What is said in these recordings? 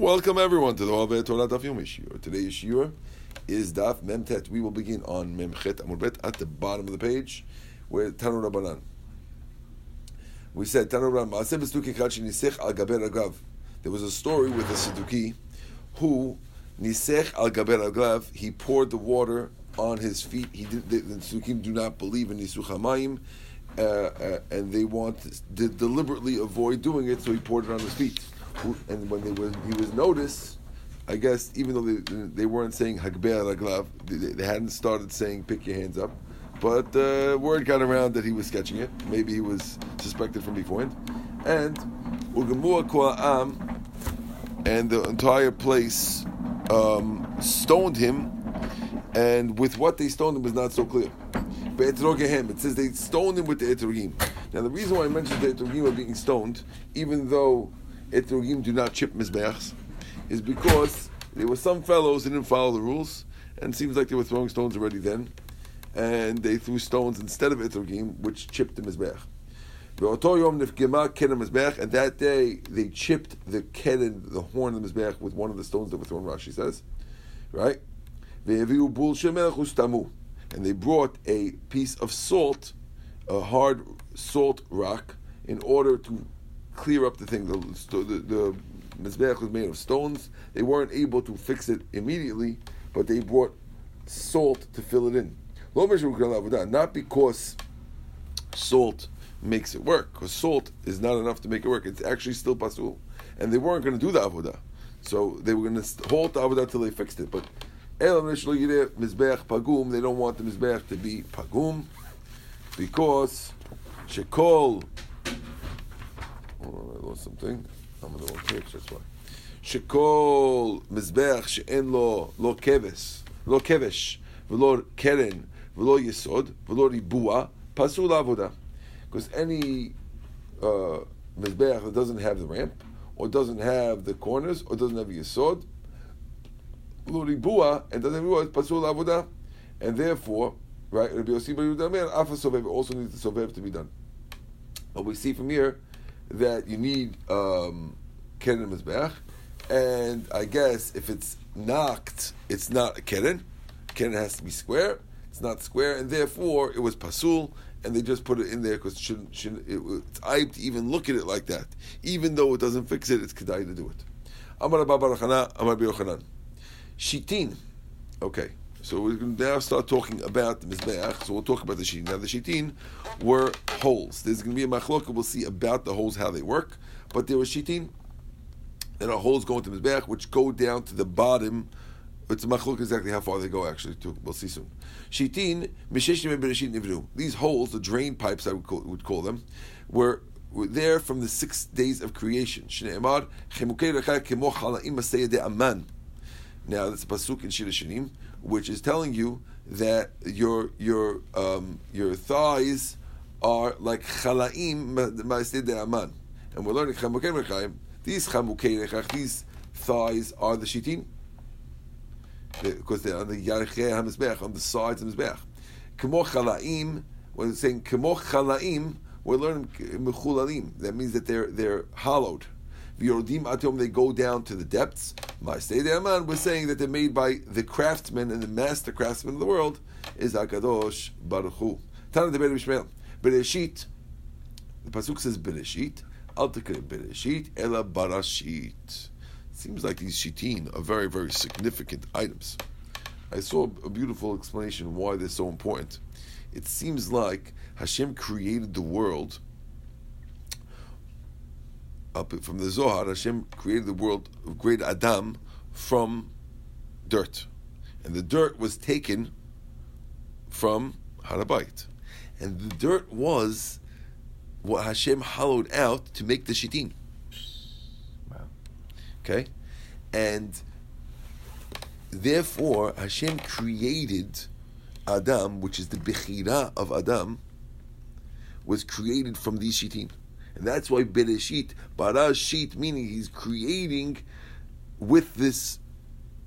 Welcome everyone to the HaVaY Torah Daf Yomi Shiur. Today's Shiur is Daf Mem Tet. We will begin on Memchet Amor Bet at the bottom of the page where Tanu Rabbanan. We said Tanu Rabbanan Ma'aseh Besduki Kach Nisech Al Gaber Raglav. There was a story with a Sdukim who Nisech Al Gaber Raglav, he poured the water on his feet. The Sdukim do not believe in Nisuch HaMayim and they deliberately avoid doing it, so he poured it on his feet. And when he was noticed, I guess, even though they weren't saying Hagbehu Raglav, they hadn't started saying pick your hands up, but word got around that he was sketching it. Maybe he was suspected from beforehand. And Ugam Hu Koam and the entire place stoned him, and with what they stoned him was not so clear. It says they stoned him with the Etrogim. Now the reason why I mentioned the Etrogim are being stoned, even though Etrogim do not chip Mizbeach, is because there were some fellows who didn't follow the rules, and it seems like they were throwing stones already then, and they threw stones instead of Etrogim, which chipped the Mizbeach. And that day they chipped the keren, the horn of the Mizbeach, with one of the stones that were thrown, Rashi says. Right? And they brought a piece of salt, a hard salt rock, in order to clear up the thing. The Mizbeach was made of stones. They weren't able to fix it immediately, but they brought salt to fill it in. Not because salt makes it work, because salt is not enough to make it work. It's actually still pasul. And they weren't going to do the Avodah. So they were going to halt the Avodah till they fixed it. But El Mishlo Yireh Pagum, they don't want the Mizbeach to be Pagum, because Shekol, I lost something. I'm on the wrong page, that's why. Shekol Mizbeach she'en lo keves, lo kevesh, v'lo keren, v'lo yesod, v'lo ribuah, pasul la'avoda. Because any Mizbeach that doesn't have the ramp, or doesn't have the corners, or doesn't have yesod, lo ribuah, and doesn't have ribuah, pasul la'avoda. And therefore, right, Rebi Ossim also needs the sovev to be done. But we see from here that you need keren mizbeach, and I guess if it's knocked, it's not a keren. Keren has to be square. It's not square, and therefore it was pasul, and they just put it in there because it's aib to even look at it like that. Even though it doesn't fix it, it's kedai to do it. Amar abba baruchana, amar biyochanan. Shitin. Okay, so we're going to now start talking about the Mizbeach. So we'll talk about the Shitin. Now the Shitin were holes. There's going to be a machlok, we'll see about the holes, how they work. But there were Shitin, and our holes go into Mizbeach, which go down to the bottom. It's a machlok exactly how far they go, actually, too. We'll see soon. Shitin, Misheshes Yemei Bereishis Nivru. These holes, the drain pipes I would call them, were there from the 6 days of creation. Shene'emar, Khmu Khalaim. Now that's a pasuk in Shir Hashanim, which is telling you that your thighs are like chalaim ma'aseh de aman, and we're learning chamukei rechayim. These chamukei rechach, these thighs are the shitin, because they're on the yarchei hamizbeach, on the sides of mizbeach. Khmu Khalaim, when it's saying Khmu Khalaim, we're learning mechulalim. That means that they're hollowed. They go down to the depths. Ma'aseh de Aman, we're saying that they're made by the craftsman, and the master craftsman of the world is HaKadosh Baruch Hu. Tanu Rabbanan, Bereshit. The pasuk says Bereshit. Al tikra Bereshit ela Barashit. Seems like these shitin are very, very significant items. I saw a beautiful explanation why they're so important. It seems like Hashem created the world. Up from the Zohar, Hashem created the world of great Adam from dirt. And the dirt was taken from Harabait. And the dirt was what Hashem hollowed out to make the Shitin. Wow. Okay? And therefore, Hashem created Adam, which is the Bechira of Adam, was created from these Shitin. And that's why Bereshit, Barashit, meaning he's creating with this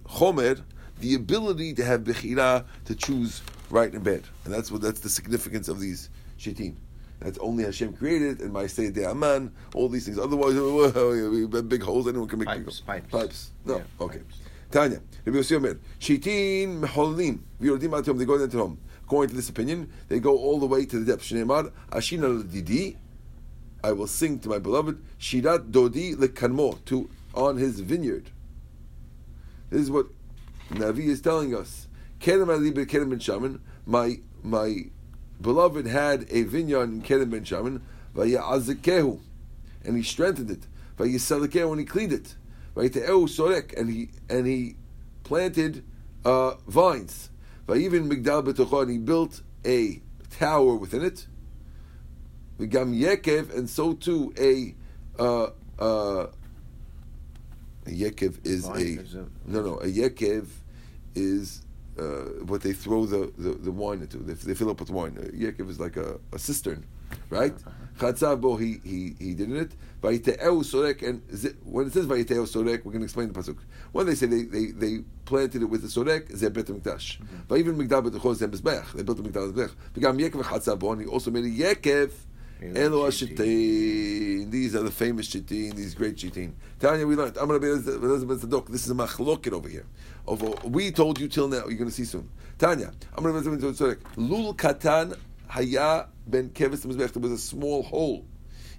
Chomer the ability to have Bechira, to choose right and bad. And that's the significance of these Shitin. That's only Hashem created, and Ma'aseh de Aman, all these things. Otherwise, big holes, anyone can make big holes. Pipes. No, yeah, okay. Pipes. Tanya, Rebi Ossim, Shitin meholin v'yordim at home. They go down to home. According to this opinion, they go all the way to the depths. Shene'emar, Ashina l'didi, I will sing to my beloved, Shirat dodi lekanmo, to on his vineyard. This is what Navi is telling us. My beloved had a vineyard in Keren ben Shaman, v'ya'azikehu, and he strengthened it, v'yisalekehu, and he cleaned it, v'yite'ehu sorek, and he planted vines, v'yivin migdal betocho, and he built a tower within it, v'gam yekev, and so too a yekev is a yekev is what they throw the wine into. They fill up with wine. Yekev is like a cistern, right? Chatzabo, he did it. Vayite'eu sorek, and when it says vayite'eu sorek, we're going to explain the pasuk. When they say they planted it with the sorek, zeh bet hamikdash. Vayivin migdal betocho zeh mizbeach. They built the migdal mizbeach. V'gam yekev chatzabo, and he also made a yekev. Elo shitin. These are the famous shitin. These great shitin. Tanya, we learned. Amar abba baruchana. This is a machloket over here. We told you till now. You're going to see soon. Tanya. Amar abba baruchana. Lul katan haya ben keves mizbeach. There was a small hole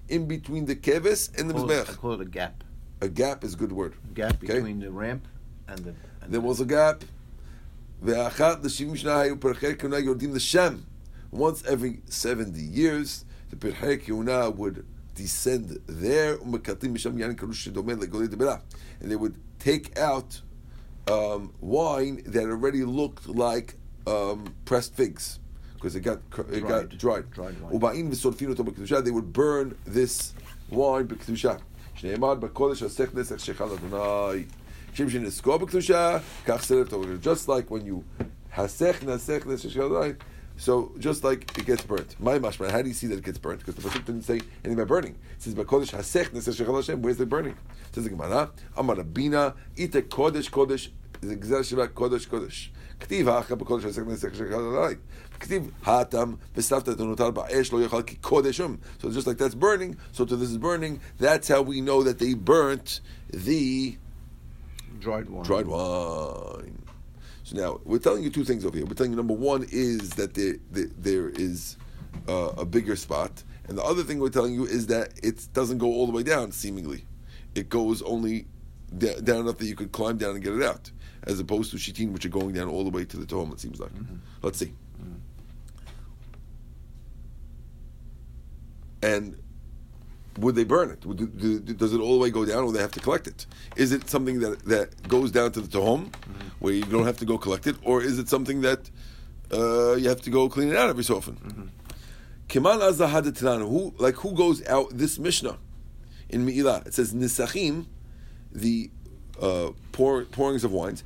in between the keves and the mizbeach. I call it a gap. A gap is a good word. A gap between the ramp and the. And there was a gap. Ve'achat l'shivim shana hayu perchei k'una yordim l'sham. Once every 70 years. The Pirhei Kiuna would descend there, and they would take out wine that already looked like pressed figs, because it got dried. They would burn this wine b'kedusha. Just like when you so just like it gets burnt. My mashma, how do you see that it gets burnt? Because the pasuk didn't say anything about burning. It says, "B'kodesh hasech nesech shechal Hashem." Where's the burning? It says the Gemara, "Amar Rabina ite kodesh kodesh." The Gezer Shiva kodesh kodesh. Ktiv ha'acha b'kodesh hasech nesech shechal Hashem. Ktiv ha'atam v'stavta donotar ba'esh lo yochal ki kodeshum. So just like that's burning, so to this is burning. That's how we know that they burnt the dried wine. So now, we're telling you two things over here. We're telling you, number one is that there is a bigger spot. And the other thing we're telling you is that it doesn't go all the way down, seemingly. It goes only down enough that you could climb down and get it out, as opposed to Shitin, which are going down all the way to the Tohom, it seems like. Mm-hmm. Let's see. Mm-hmm. And would they burn it? Does it all the way go down, or they have to collect it? Is it something that goes down to the tohom, where you don't have to go collect it, or is it something that you have to go clean it out every so often? Mm-hmm. Who goes out this Mishnah in Me'ilah? It says nisachim, the pourings of wines.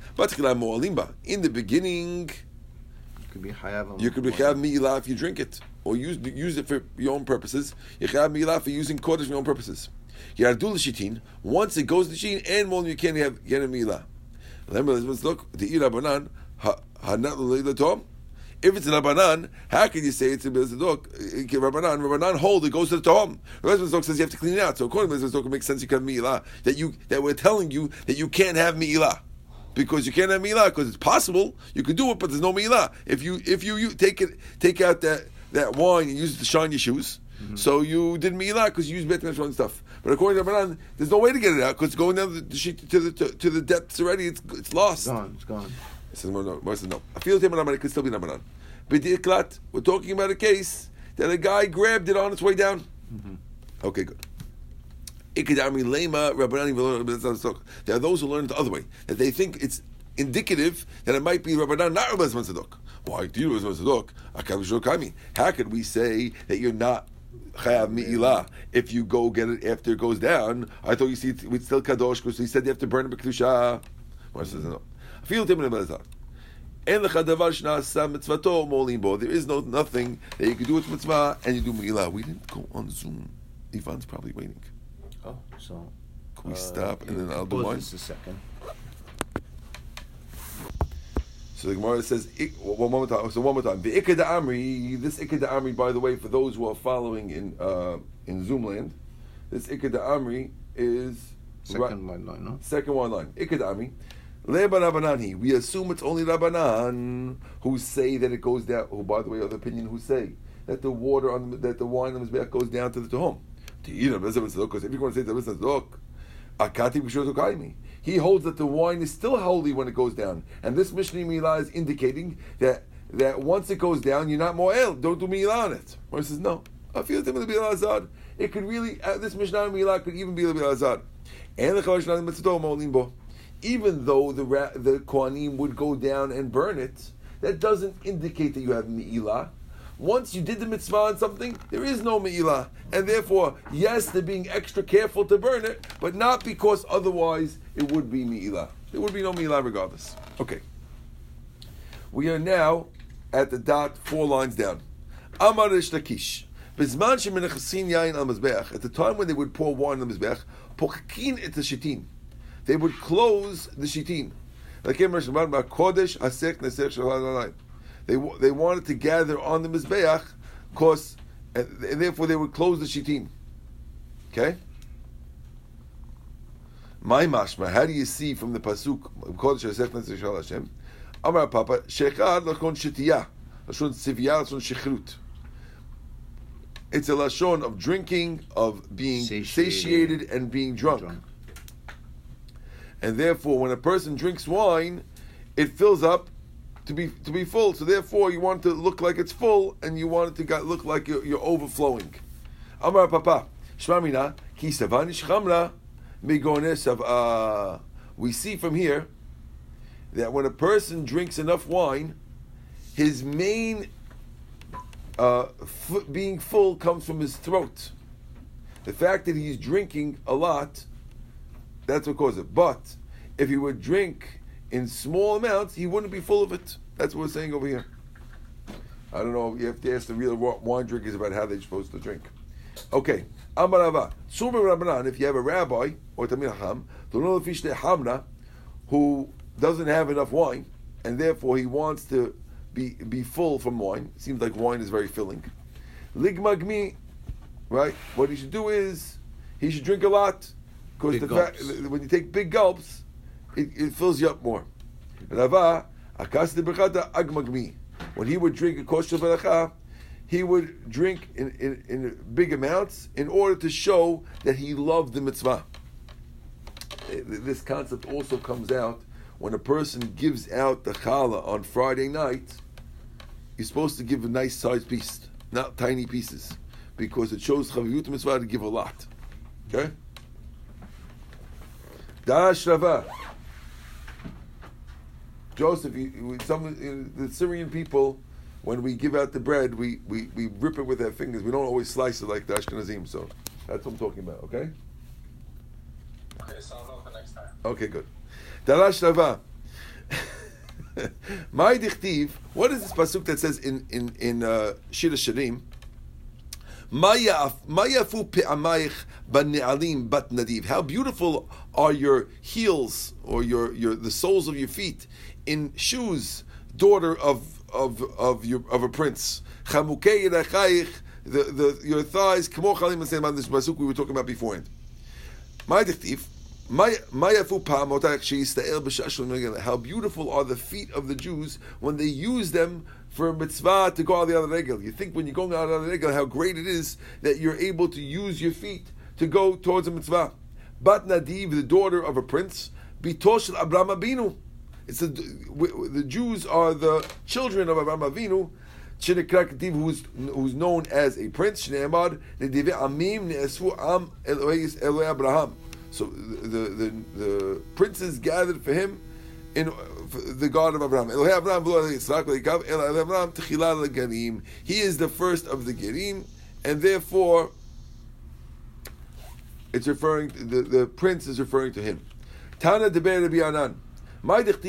In the beginning, you could be chayav Me'ilah if you drink it. Or use it for your own purposes. Yechayav milah for using kodesh for your own purposes. Yardu l'shitin. Once it goes to shitin, and more you can't have yenem milah. Let's look. The irabanan hanat l'letom. If it's a Rabbanan, how can you say it's a Bezadok? Rabbanan hold, it goes to the Tom. Rabbi Bezadok says you have to clean it out. So according to Bezadok, it makes sense you can have milah. That we're telling you that you can't have milah. Because you can't have milah, because it's possible. You could do it, but there's no milah. If you take out that wine and use it to shine your shoes. Mm-hmm. So you did milah because you used Bet Meshul and stuff. But according to Rabbanan, there's no way to get it out because it's going down to the depths already. It's lost. It's gone. It says, no. I feel it could still be Rabbanan. But we're talking about a case that a guy grabbed it on its way down. Mm-hmm. Okay, good. There are those who learn it the other way, that they think it's indicative that it might be Rabbanan, not Rabbi Zman Tzedok. Why do you Zman Tzedok? How could we say that you're not Chayav Mi'ilah if you go get it after it goes down? I thought you see it's still Kadosh, because he said you have to burn it b'Kedusha. There is nothing that you can do with Mitzvah and you do Mi'ilah. We didn't go on Zoom. Ivan's probably waiting. Oh, so can we stop and then I'll do mine? Just a second. So the Gemara says, one more time. The Ikeda Amri, this Ikeda Amri, by the way, for those who are following in Zoomland, this Ikeda Amri is second line. Ikeda Amri. Le Rabbanani. We assume it's only Rabbanan who say that it goes down. Who, by the way, are the opinion who say that the water on that the wine on the Mizbeach goes down to the Tehom. Because if you want to say the Mizbeach, look, Akati b'shur tukaimi. He holds that the wine is still holy when it goes down. And this Mishnah Milah is indicating that once it goes down, you're not Mo'el. Don't do Milah on it. Or he says, no. I feel it's going to be Azad. It could really, this Mishnah Milah could even be Azad. And the Chavashnadim Mitzvot Mo'olim Bo. Even though the Kohanim would go down and burn it, that doesn't indicate that you have Milah. Once you did the mitzvah on something, there is no me'ilah. And therefore, yes, they're being extra careful to burn it, but not because otherwise it would be me'ilah. There would be no me'ilah regardless. Okay. We are now at the dot 4 lines down. Amar Rish Lakish. Bizman shemenechasin yayin al mizbeach. At the time when they would pour wine on the mizbeach, pochkin et shitin. They would close the shitin. They wanted to gather on the Mizbeach, because and therefore they would close the Shitin. Okay? My mashma, how do you see from the Pasuk, Amar Papa, Shechar Lachon Shitiyah, Lashon Siviyah, Lashon Shechrut. It's a Lashon of drinking, of being satiated and being drunk. And therefore, when a person drinks wine, it fills up to be full, so therefore you want it to look like it's full, and you want it to look like you're overflowing. Amar Papa, Shmamina, Ki Savanish Chamra, Migonesav. We see from here that when a person drinks enough wine, his main being full comes from his throat. The fact that he's drinking a lot, that's what causes it. But if he would drink in small amounts, he wouldn't be full of it. That's what we're saying over here. I don't know, you have to ask the real wine drinkers about how they're supposed to drink. Okay. Amar abba baruchana. If you have a rabbi or Tamil Hamna who doesn't have enough wine, and therefore he wants to be full from wine, seems like wine is very filling. Ligmagmi, right? What he should do is he should drink a lot, because when you take big gulps, it fills you up more. When he would drink a kosher beracha, he would drink in big amounts in order to show that he loved the mitzvah. This concept also comes out when a person gives out the challah on Friday night. You're supposed to give a nice sized piece, not tiny pieces, because it shows chaviyut mitzvah to give a lot. Okay? Darash Rava. Joseph, the Syrian people, when we give out the bread, we rip it with our fingers. We don't always slice it like the Ashkenazim. So that's what I'm talking about, okay? Okay, so I'll know for next time. Okay, good. Darash Lava. My dichtiv, what is this pasuk that says in Shir Shirim? How beautiful are your heels or the soles of your feet in shoes, daughter of a prince. Your thighs, Khmu Khalaim, and this Pasuk we were talking about beforehand. How beautiful are the feet of the Jews when they use them for a mitzvah to go out the other regel. You think when you're going out of the regel how great it is that you're able to use your feet to go towards a mitzvah. Bat Nadiv, the daughter of a prince, Bitoshel Abraham Avinu. It's the Jews are the children of Abraham Avinu, who's known as a prince. Shene'emar, Nedive Amim Ne'esfu Am Eloi Abraham. So the princes gathered for him in the God of Abraham. He is the first of the Gerim, and therefore it's referring to, the prince is referring to him. Tana deber Rebi Anan. Why is the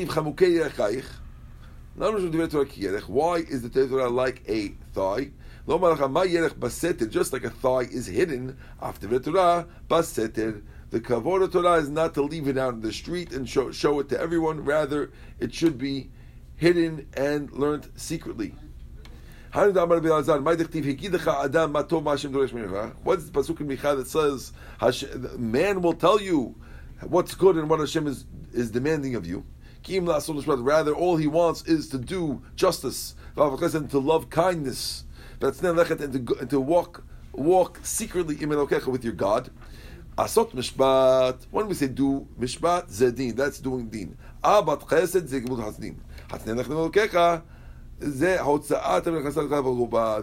Torah like a thigh? Just like a thigh is hidden after the Torah, baseter. The kavod of Torah is not to leave it out in the street and show it to everyone. Rather, it should be hidden and learned secretly. What's the pasuk in Micha that says man will tell you what's good and what Hashem is demanding of you? Rather, all he wants is to do justice and to love kindness, and to walk secretly with your God. Asot mishpat. When we say do mishpat, zedin. That's doing din. Abat chesed zegimut hasdin.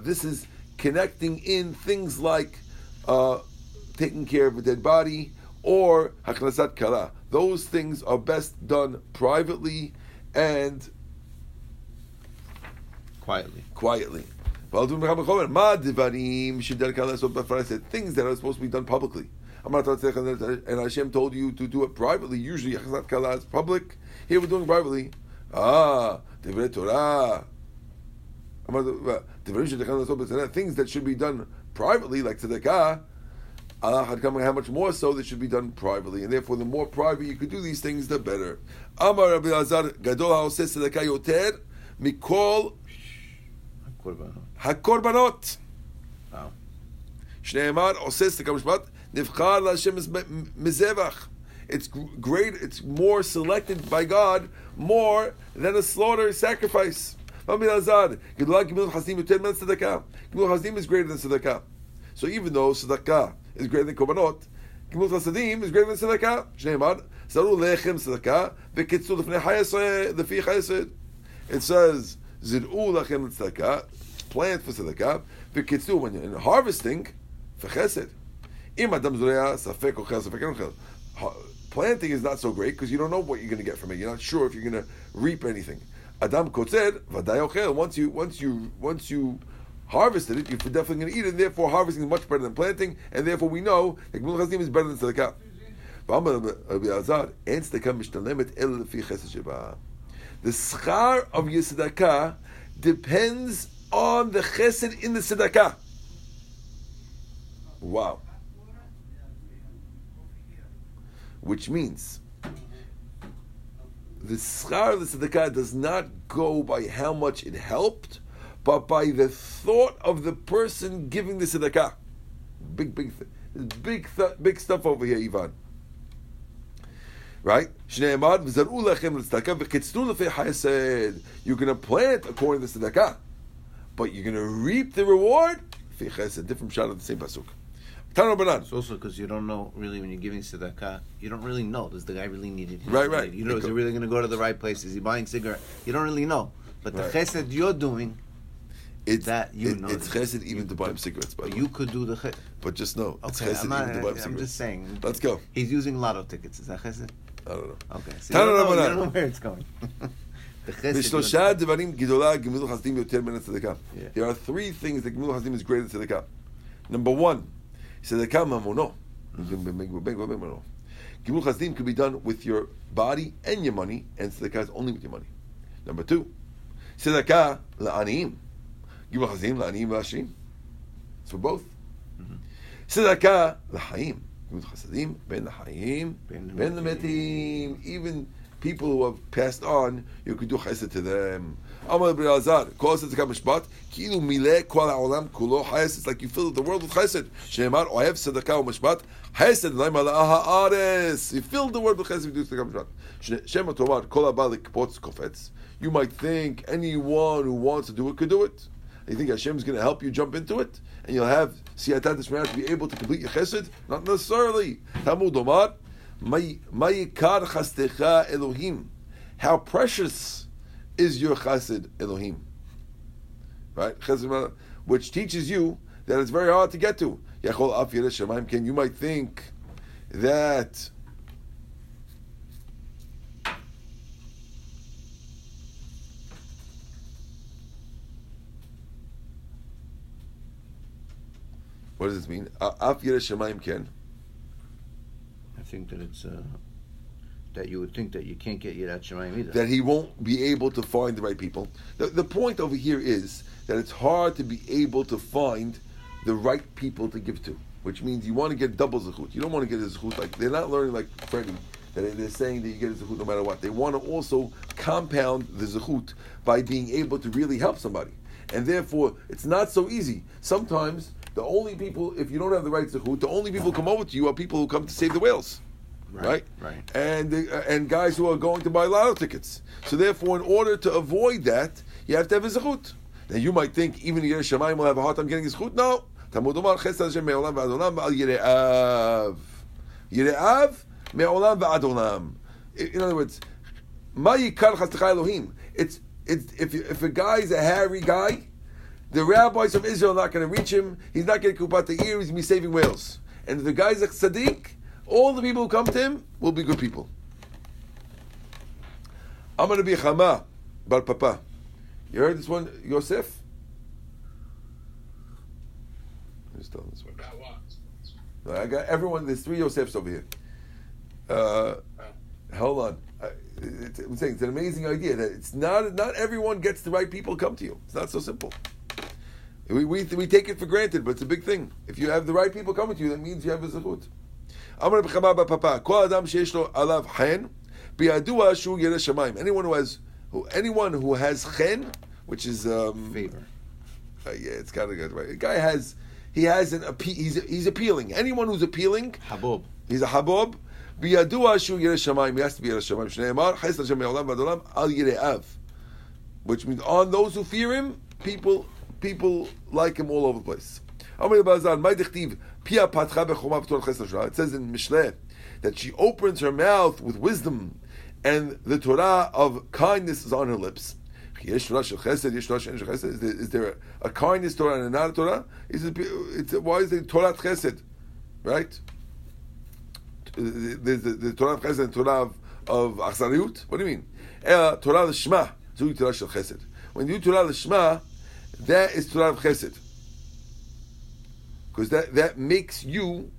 This is connecting in things like taking care of a dead body or haknasat kala. Those things are best done privately and quietly. Things that are supposed to be done publicly. And Hashem told you to do it privately. Usually, haknasat kala is public. Here we're doing privately. Divrei Torah. Things that should be done privately, like tzedakah, how much more so they should be done privately, and therefore the more private you could do these things, the better. Amar abba baruchana. Wow. Shene'emar. It's great. It's more selected by God more than a slaughter sacrifice. Gimul Hasim is greater than Sadaqah. So even though Sadaqah is greater than Korbanot, Gimul Hasadim is greater than Sadaqah. Shneimad, Zaru Lechem Sadaqah, Vekitzu Lefnei Chayaseh, Lefi Chayaseh. It says, Zid'u Lechem Sadaqah, plant for Sadaqah, Vekitzu, when you're in harvesting, Fechesed. Im Adam Zureya, Safek Ochel, Safek Ochel. Planting is not so great because you don't know what you're going to get from it. You're not sure if you're going to reap anything. Adam kotzer v'day ochel. Once you harvested it, you're definitely going to eat it. And therefore, harvesting is much better than planting. And therefore, we know that Khmu Khalaim is better than tzedakah. The schar of your tzedakah depends on the chesed in the tzedakah. Wow. Which means, the schar of the tzedakah does not go by how much it helped, but by the thought of the person giving the tzedakah. Big stuff over here, Ivan. Right? You're going to plant according to the tzedakah, but you're going to reap the reward. It's a different shot of the same pasuk. Tanu Rabbanan. It's also because you don't know really when you're giving tzedakah. You don't really know. Does the guy really need it? Right. You know, is he really going to go to the right place? Is he buying cigarette? You don't really know. But the chesed you're doing, you know. It's chesed even to buy him cigarettes. By the way. You could do the chesed. But just know. Okay, it's chesed even to buy him cigarettes. I'm just saying. Let's go. He's using lotto tickets. Is that chesed? I don't know. Okay. So you don't know where it's going. There are three things that Gemul Hasim is greater than tzedakah. Number one. Tzedakah mamono. Gimul chasdim can be done with your body and your money, and tzedakah is only with your money. Number two, tzedakah la'aniim. Gimul chasdim la'aniim la'ashim. It's for both. Tzedakah la'chaim. Gimul chasdim ben la'chaim ben l'metim. Even people who have passed on, you could do chesed to them. Amar b'Elazar, kol tzedakah mishpat, ki'ilu mileh kol ha'olam kulo chesed. It's like you filled the world with chesed. Shene'emar, ohev tzedakah u'mishpat, chesed l'ayim ala'ah ha'aretz. You filled the world with chesed, you do tzedakah mishpat. Shema tomar, kol ha'ba likpotz kofetz. You might think anyone who wants to do it could do it. You think Hashem's going to help you jump into it? And you'll have siyata d'shmaya to be able to complete your chesed? Not necessarily. Talmud omar, ma'yikar chastecha Elohim. How precious is your chesed Elohim, right? Chesed, which teaches you that it's very hard to get to. You might think that what does this mean? I think that it's that you would think that you can't get Yirat Shemayim either. That he won't be able to find the right people. The point over here is that it's hard to be able to find the right people to give to, which means you want to get double zechut. You don't want to get a zechut like they're not learning like Freddie. that they're saying that you get a zechut no matter what. They want to also compound the zechut by being able to really help somebody. And therefore, it's not so easy. Sometimes, the only people, if you don't have the right zechut, the only people who come over to you are people who come to save the whales. Right? And guys who are going to buy lotto tickets. So therefore, in order to avoid that, you have to have a zechut. Now you might think, even Yireh Shamayim will have a hard time getting his zechut. No. Talmud Omar, Chesed Hashem me'olam va'adolam va'al yire'av. Yire'av me'olam va'adolam. In other words, ma yikar chastecha Elohim. It's if a guy's a hairy guy, the rabbis of Israel are not going to reach him. He's not going to kupat the ear. He's going to be saving whales. And if the guy's a tzaddik, all the people who come to him will be good people. Amar abba baruchana bar Papa. You heard this one, Yosef? Who's telling this one? About what? I got everyone. There's three Yosefs over here. Hold on. I'm saying it's an amazing idea that it's not everyone gets the right people come to you. It's not so simple. We take it for granted, but it's a big thing. If you have the right people coming to you, that means you have a zechut. Anyone who has chen, which is favor. Yeah, it's kind of good, right? The guy he's appealing. Anyone who's appealing, habob. He's a habob. Biyadua shu Yireh Shamayim. He has to be Yireh Shamayim. Shene'emar, Chesed Hashem me'olam v'adolam al yire'av, which means on those who fear him, people like him all over the place. It says in Mishleh that she opens her mouth with wisdom, and the Torah of kindness is on her lips. Is there a kindness Torah and not a Torah? Why is there Torah Chesed, right? The Torah of Chesed and Torah of Achzariut? What do you mean? Torah l'shma, Zui Torah shel Chesed. When you do Torah l'shma, that is Torah of Chesed. Because that makes you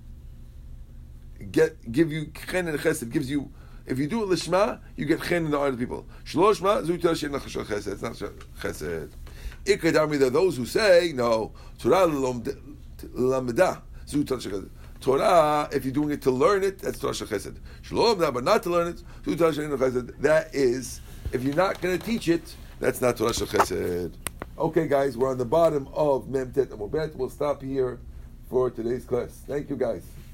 give you chen and chesed, gives you, if you do it l'shma, you get chen in the heart of people. Shlo shma, Zui Torah shel Chesed. It's not Chesed. Ikadami, there are those who say, no, Torah l'lameda, Zui Torah shel Chesed. Torah, if you're doing it to learn it, that's Torah Shel Chesed. Shalom, but not to learn it, Torah Shel Chesed. That is, if you're not going to teach it, that's not Torah Shel Chesed. Okay, guys, we're on the bottom of Memchet Amor Bet. We'll stop here for today's class. Thank you, guys.